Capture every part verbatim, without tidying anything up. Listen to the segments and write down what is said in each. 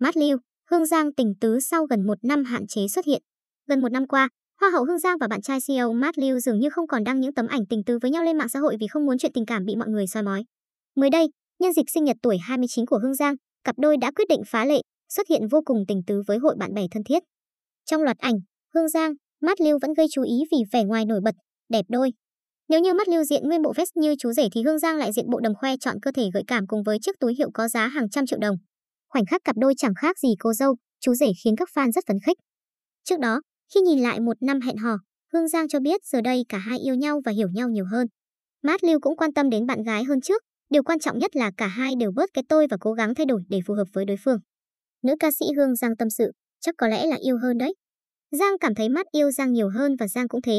mát lưu, Hương Giang tình tứ sau gần một năm hạn chế xuất hiện. Gần một năm qua, Hoa hậu Hương Giang và bạn trai xê e ô Matt Liu dường như không còn đăng những tấm ảnh tình tứ với nhau lên mạng xã hội vì không muốn chuyện tình cảm bị mọi người soi mói. Mới đây, nhân dịp sinh nhật tuổi hai mươi chín của Hương Giang, cặp đôi đã quyết định phá lệ, xuất hiện vô cùng tình tứ với hội bạn bè thân thiết. Trong loạt ảnh, Hương Giang, Matt Liu vẫn gây chú ý vì vẻ ngoài nổi bật, đẹp đôi. Nếu như Matt Liu diện nguyên bộ vest như chú rể thì Hương Giang lại diện bộ đầm khoe trọn cơ thể gợi cảm cùng với chiếc túi hiệu có giá hàng trăm triệu đồng. Khoảnh khắc cặp đôi chẳng khác gì cô dâu, chú rể khiến các fan rất phấn khích. Trước đó, khi nhìn lại một năm hẹn hò, Hương Giang cho biết giờ đây cả hai yêu nhau và hiểu nhau nhiều hơn. Matt Liu cũng quan tâm đến bạn gái hơn trước, điều quan trọng nhất là cả hai đều bớt cái tôi và cố gắng thay đổi để phù hợp với đối phương. Nữ ca sĩ Hương Giang tâm sự, chắc có lẽ là yêu hơn đấy. Giang cảm thấy Matt yêu Giang nhiều hơn và Giang cũng thế.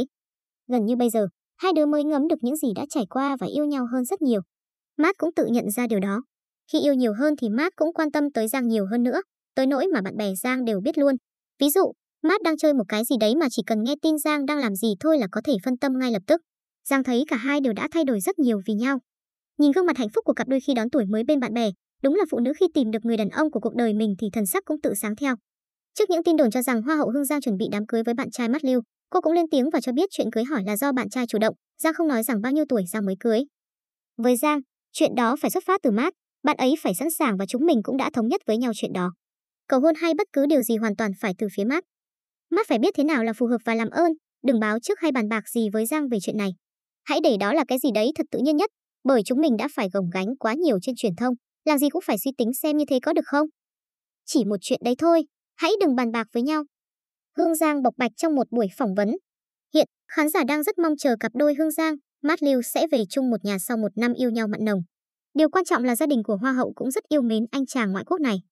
Gần như bây giờ, hai đứa mới ngấm được những gì đã trải qua và yêu nhau hơn rất nhiều. Matt cũng tự nhận ra điều đó. Khi yêu nhiều hơn thì Matt cũng quan tâm tới Giang nhiều hơn nữa, tới nỗi mà bạn bè Giang đều biết luôn. Ví dụ, Matt đang chơi một cái gì đấy mà chỉ cần nghe tin Giang đang làm gì thôi là có thể phân tâm ngay lập tức. Giang thấy cả hai đều đã thay đổi rất nhiều vì nhau. Nhìn gương mặt hạnh phúc của cặp đôi khi đón tuổi mới bên bạn bè, đúng là phụ nữ khi tìm được người đàn ông của cuộc đời mình thì thần sắc cũng tự sáng theo. Trước những tin đồn cho rằng Hoa hậu Hương Giang chuẩn bị đám cưới với bạn trai Matt Liu, cô cũng lên tiếng và cho biết chuyện cưới hỏi là do bạn trai chủ động, Giang không nói rằng bao nhiêu tuổi Giang mới cưới. Với Giang, chuyện đó phải xuất phát từ Matt, bạn ấy phải sẵn sàng và chúng mình cũng đã thống nhất với nhau chuyện đó. Cầu hôn hay bất cứ điều gì hoàn toàn phải từ phía Matt. Matt phải biết thế nào là phù hợp và làm ơn, đừng báo trước hay bàn bạc gì với Giang về chuyện này. Hãy để đó là cái gì đấy thật tự nhiên nhất, bởi chúng mình đã phải gồng gánh quá nhiều trên truyền thông, làm gì cũng phải suy tính xem như thế có được không. Chỉ một chuyện đấy thôi, hãy đừng bàn bạc với nhau. Hương Giang bộc bạch trong một buổi phỏng vấn. Hiện, khán giả đang rất mong chờ cặp đôi Hương Giang, Matt Liu sẽ về chung một nhà sau một năm yêu nhau mặn nồng. Điều quan trọng là gia đình của Hoa hậu cũng rất yêu mến anh chàng ngoại quốc này.